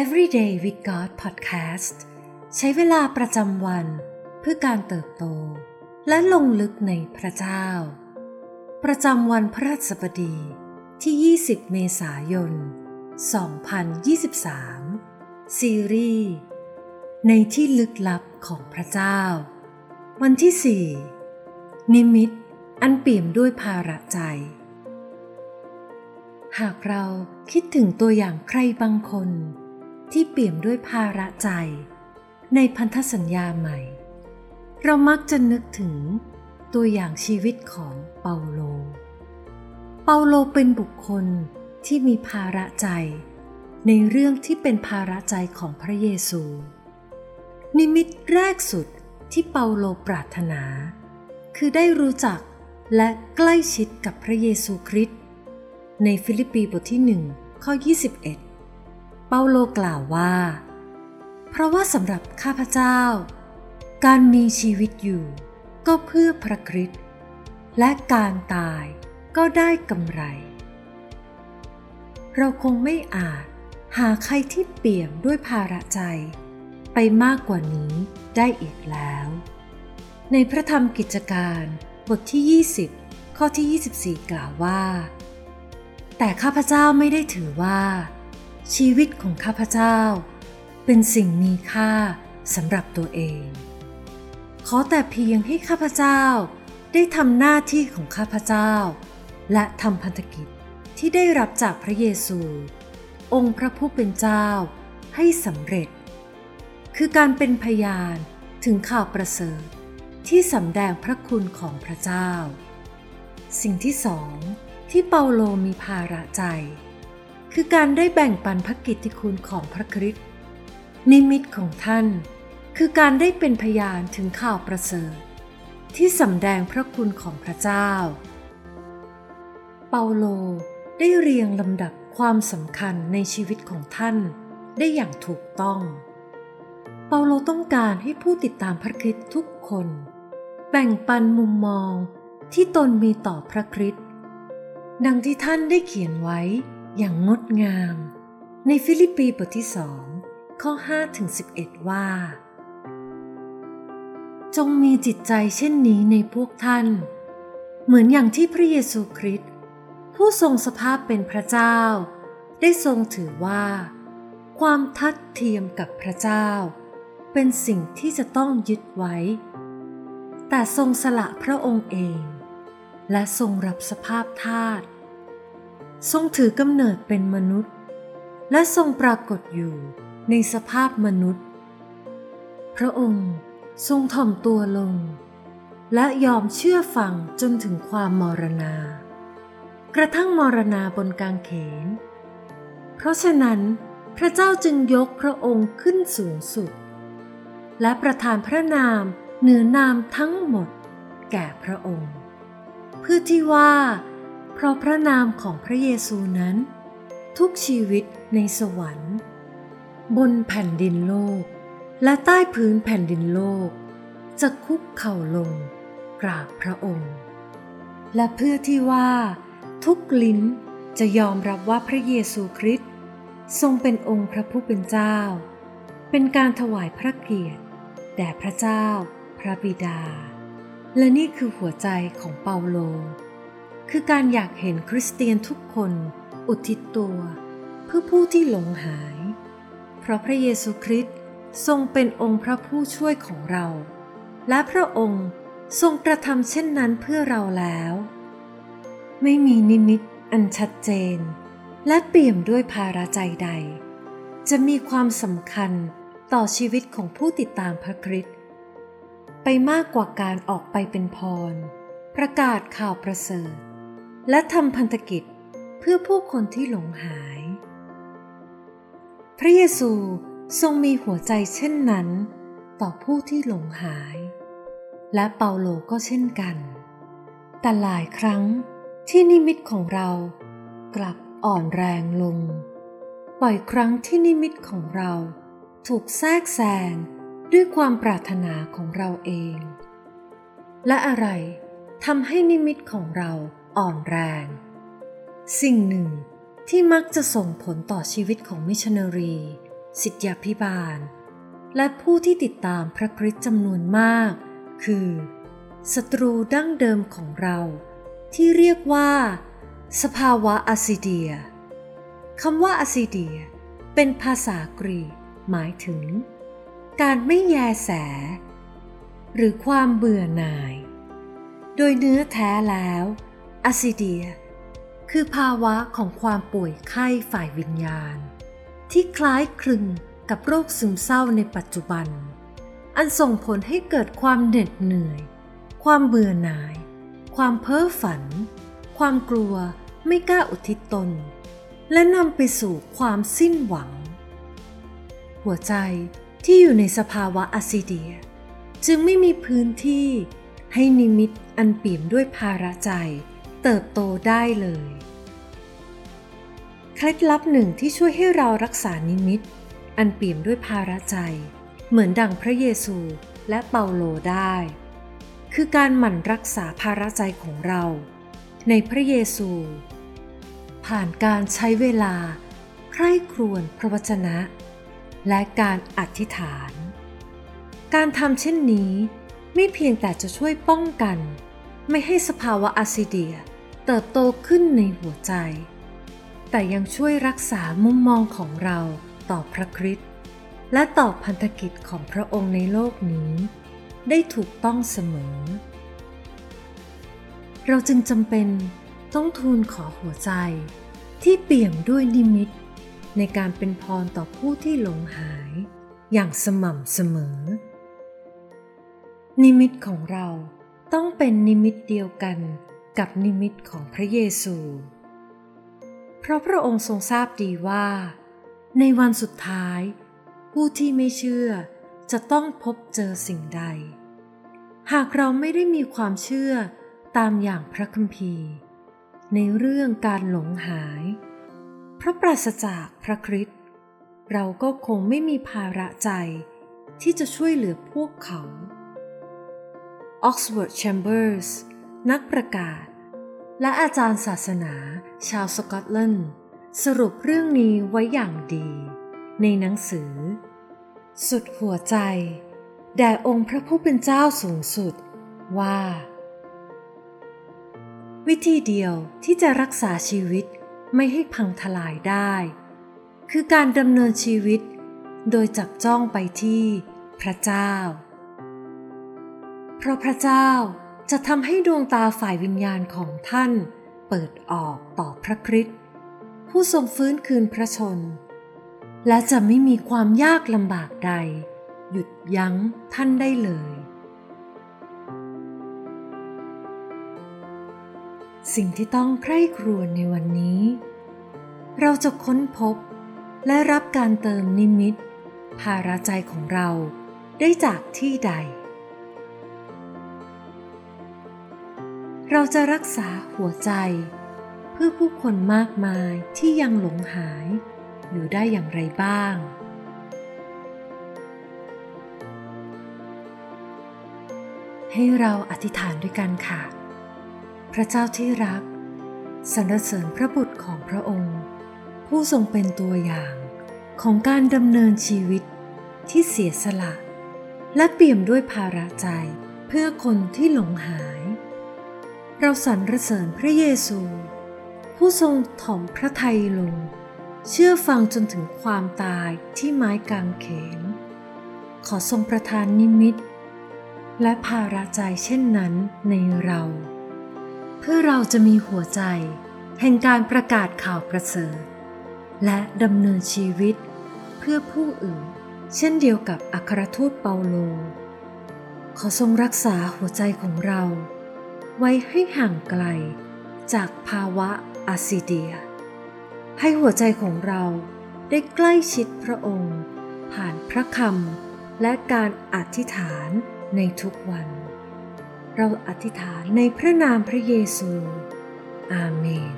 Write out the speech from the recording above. Every Day with God Podcast ใช้เวลาประจำวันเพื่อการเติบโตและลงลึกในพระเจ้าประจำวันพฤหัสบดีที่20เมษายน2023ซีรีส์ในที่ลึกลับของพระเจ้าวันที่4นิมิตอันเปี่ยมด้วยภาระใจหากเราคิดถึงตัวอย่างใครบางคนที่เปี่ยมด้วยภาระใจในพันธสัญญาใหม่เรามักจะนึกถึงตัวอย่างชีวิตของเปาโลเป็นบุคคลที่มีภาระใจในเรื่องที่เป็นภาระใจของพระเยซูนิมิตแรกสุดที่เปาโลปรารถนาคือได้รู้จักและใกล้ชิดกับพระเยซูคริสต์ในฟิลิปปีบทที่1ข้อ21เปาโลกล่าวว่าเพราะว่าสำหรับข้าพเจ้าการมีชีวิตอยู่ก็เพื่อพระคริสต์และการตายก็ได้กำไรเราคงไม่อาจหาใครที่เปี่ยมด้วยภาระใจไปมากกว่านี้ได้อีกแล้วในพระธรรมกิจการบทที่20ข้อที่24กล่าวว่าแต่ข้าพเจ้าไม่ได้ถือว่าชีวิตของข้าพเจ้าเป็นสิ่งมีค่าสำหรับตัวเองขอแต่เพียงให้ข้าพเจ้าได้ทำหน้าที่ของข้าพเจ้าและทำพันธกิจที่ได้รับจากพระเยซูองค์พระผู้เป็นเจ้าให้สำเร็จคือการเป็นพยานถึงข่าวประเสริฐที่สำแดงพระคุณของพระเจ้าสิ่งที่สองที่เปาโลมีภาระใจคือการได้แบ่งปันพระกิตติคุณของพระคริสต์นิมิตของท่านคือการได้เป็นพยานถึงข่าวประเสริฐที่สำแดงพระคุณของพระเจ้าเปาโลได้เรียงลำดับความสำคัญในชีวิตของท่านได้อย่างถูกต้องเปาโลต้องการให้ผู้ติดตามพระคริสต์ทุกคนแบ่งปันมุมมองที่ตนมีต่อพระคริสต์ดังที่ท่านได้เขียนไว้อย่างงดงามในฟิลิปปีบทที่2ข้อ 5-11 ว่าจงมีจิตใจเช่นนี้ในพวกท่านเหมือนอย่างที่พระเยซูคริสต์ผู้ทรงสภาพเป็นพระเจ้าได้ทรงถือว่าความทัดเทียมกับพระเจ้าเป็นสิ่งที่จะต้องยึดไว้แต่ทรงสละพระองค์เองและทรงรับสภาพทาสทรงถือกำเนิดเป็นมนุษย์และทรงปรากฏอยู่ในสภาพมนุษย์พระองค์ทรงถ่อมตัวลงและยอมเชื่อฟังจนถึงความมรณากระทั่งมรณาบนกางเขนเพราะฉะนั้นพระเจ้าจึงยกพระองค์ขึ้นสูงสุดและประทานพระนามเหนือนามทั้งหมดแก่พระองค์เพื่อที่ว่าเพราะพระนามของพระเยซูนั้นทุกชีวิตในสวรรค์บนแผ่นดินโลกและใต้พื้นแผ่นดินโลกจะคุกเข่าลงกราบพระองค์และเพื่อที่ว่าทุกลิ้นจะยอมรับว่าพระเยซูคริสต์ทรงเป็นองค์พระผู้เป็นเจ้าเป็นการถวายพระเกียรติแด่พระเจ้าพระบิดาและนี่คือหัวใจของเปาโลคือการอยากเห็นคริสเตียนทุกคนอุทิศตัวเพื่อผู้ที่หลงหายเพราะพระเยซูคริสต์ทรงเป็นองค์พระผู้ช่วยของเราและพระองค์ทรงกระทำเช่นนั้นเพื่อเราแล้วไม่มีนิมิตอันชัดเจนและเปี่ยมด้วยภาระใจใดจะมีความสำคัญต่อชีวิตของผู้ติดตามพระคริสต์ไปมากกว่าการออกไปเป็นพรประกาศข่าวประเสริฐและทำพันธกิจเพื่อผู้คนที่หลงหายพระเยซูทรงมีหัวใจเช่นนั้นต่อผู้ที่หลงหายและเปาโลก็เช่นกันแต่หลายครั้งที่นิมิตของเรากลับอ่อนแรงลงบ่อยครั้งที่นิมิตของเราถูกแทรกแซงด้วยความปรารถนาของเราเองและอะไรทำให้นิมิตของเราอ่อนแรงสิ่งหนึ่งที่มักจะส่งผลต่อชีวิตของมิชชันนารี ศิษยาภิบาลและผู้ที่ติดตามพระคริสต์จำนวนมากคือศัตรูดั้งเดิมของเราที่เรียกว่าสภาวะอาซีเดียคำว่าอาซีเดียเป็นภาษากรีกหมายถึงการไม่แยแสหรือความเบื่อหน่ายโดยเนื้อแท้แล้วอาซีเดียคือภาวะของความป่วยไข้ฝ่ายวิญญาณที่คล้ายคลึงกับโรคซึมเศร้าในปัจจุบันอันส่งผลให้เกิดความเหน็ดเหนื่อยความเบื่อหน่ายความเพ้อฝันความกลัวไม่กล้าอุทิศตนและนำไปสู่ความสิ้นหวังหัวใจที่อยู่ในสภาวะอาซีเดียจึงไม่มีพื้นที่ให้นิมิตอันเปี่ยมด้วยภาระใจเติบโตได้เลยเคล็ดลับหนึ่งที่ช่วยให้เรารักษานิมิตอันเปี่ยมด้วยภาระใจเหมือนดั่งพระเยซูและเปาโลได้คือการหมั่นรักษาภาระใจของเราในพระเยซูผ่านการใช้เวลาใคร่ครวญพระวจนะและการอธิษฐานการทำเช่นนี้ไม่เพียงแต่จะช่วยป้องกันไม่ให้สภาวะอาซีเดียเติบโตขึ้นในหัวใจแต่ยังช่วยรักษามุมมองของเราต่อพระคริสต์และต่อพันธกิจของพระองค์ในโลกนี้ได้ถูกต้องเสมอเราจึงจำเป็นต้องทูลขอหัวใจที่เปี่ยมด้วยนิมิตในการเป็นพรต่อผู้ที่หลงหายอย่างสม่ำเสมอนิมิตของเราต้องเป็นนิมิตเดียวกันกับนิมิตของพระเยซูเพราะพระองค์ทรงทราบดีว่าในวันสุดท้ายผู้ที่ไม่เชื่อจะต้องพบเจอสิ่งใดหากเราไม่ได้มีความเชื่อตามอย่างพระคัมภีร์ในเรื่องการหลงหายเพราะปราศจากพระคริสต์เราก็คงไม่มีภาระใจที่จะช่วยเหลือพวกเขา Oxford Chambers นักประกาศและอาจารย์ศาสนาชาวสกอตแลนด์สรุปเรื่องนี้ไว้อย่างดีในหนังสือสุดหัวใจแด่องค์พระผู้เป็นเจ้าสูงสุดว่าวิธีเดียวที่จะรักษาชีวิตไม่ให้พังทลายได้คือการดำเนินชีวิตโดยจับจ้องไปที่พระเจ้าเพราะพระเจ้าจะทำให้ดวงตาฝ่ายวิญญาณของท่านเปิดออกต่อพระคริสต์ผู้ทรงฟื้นคืนพระชนและจะไม่มีความยากลำบากใดหยุดยั้งท่านได้เลยสิ่งที่ต้องใคร่ครวญในวันนี้เราจะค้นพบและรับการเติมนิมิตภาระใจของเราได้จากที่ใดเราจะรักษาหัวใจเพื่อผู้คนมากมายที่ยังหลงหายอยู่ได้อย่างไรบ้างให้เราอธิษฐานด้วยกันค่ะพระเจ้าที่รักสรรเสริญพระบุตรของพระองค์ผู้ทรงเป็นตัวอย่างของการดำเนินชีวิตที่เสียสละและเปี่ยมด้วยภาระใจเพื่อคนที่หลงหายเราสรรเสริญพระเยซูผู้ทรงถ่อมพระทัยลงเชื่อฟังจนถึงความตายที่ไม้กางเขนขอทรงประทานนิมิตและภาระใจเช่นนั้นในเราเพื่อเราจะมีหัวใจแห่งการประกาศข่าวประเสริฐและดำเนินชีวิตเพื่อผู้อื่นเช่นเดียวกับอัครทูตเปาโลขอทรงรักษาหัวใจของเราไว้ให้ห่างไกลจากภาวะอาซีเดียให้หัวใจของเราได้ใกล้ชิดพระองค์ผ่านพระคำและการอธิษฐานในทุกวันเราอธิษฐานในพระนามพระเยซูอาเมน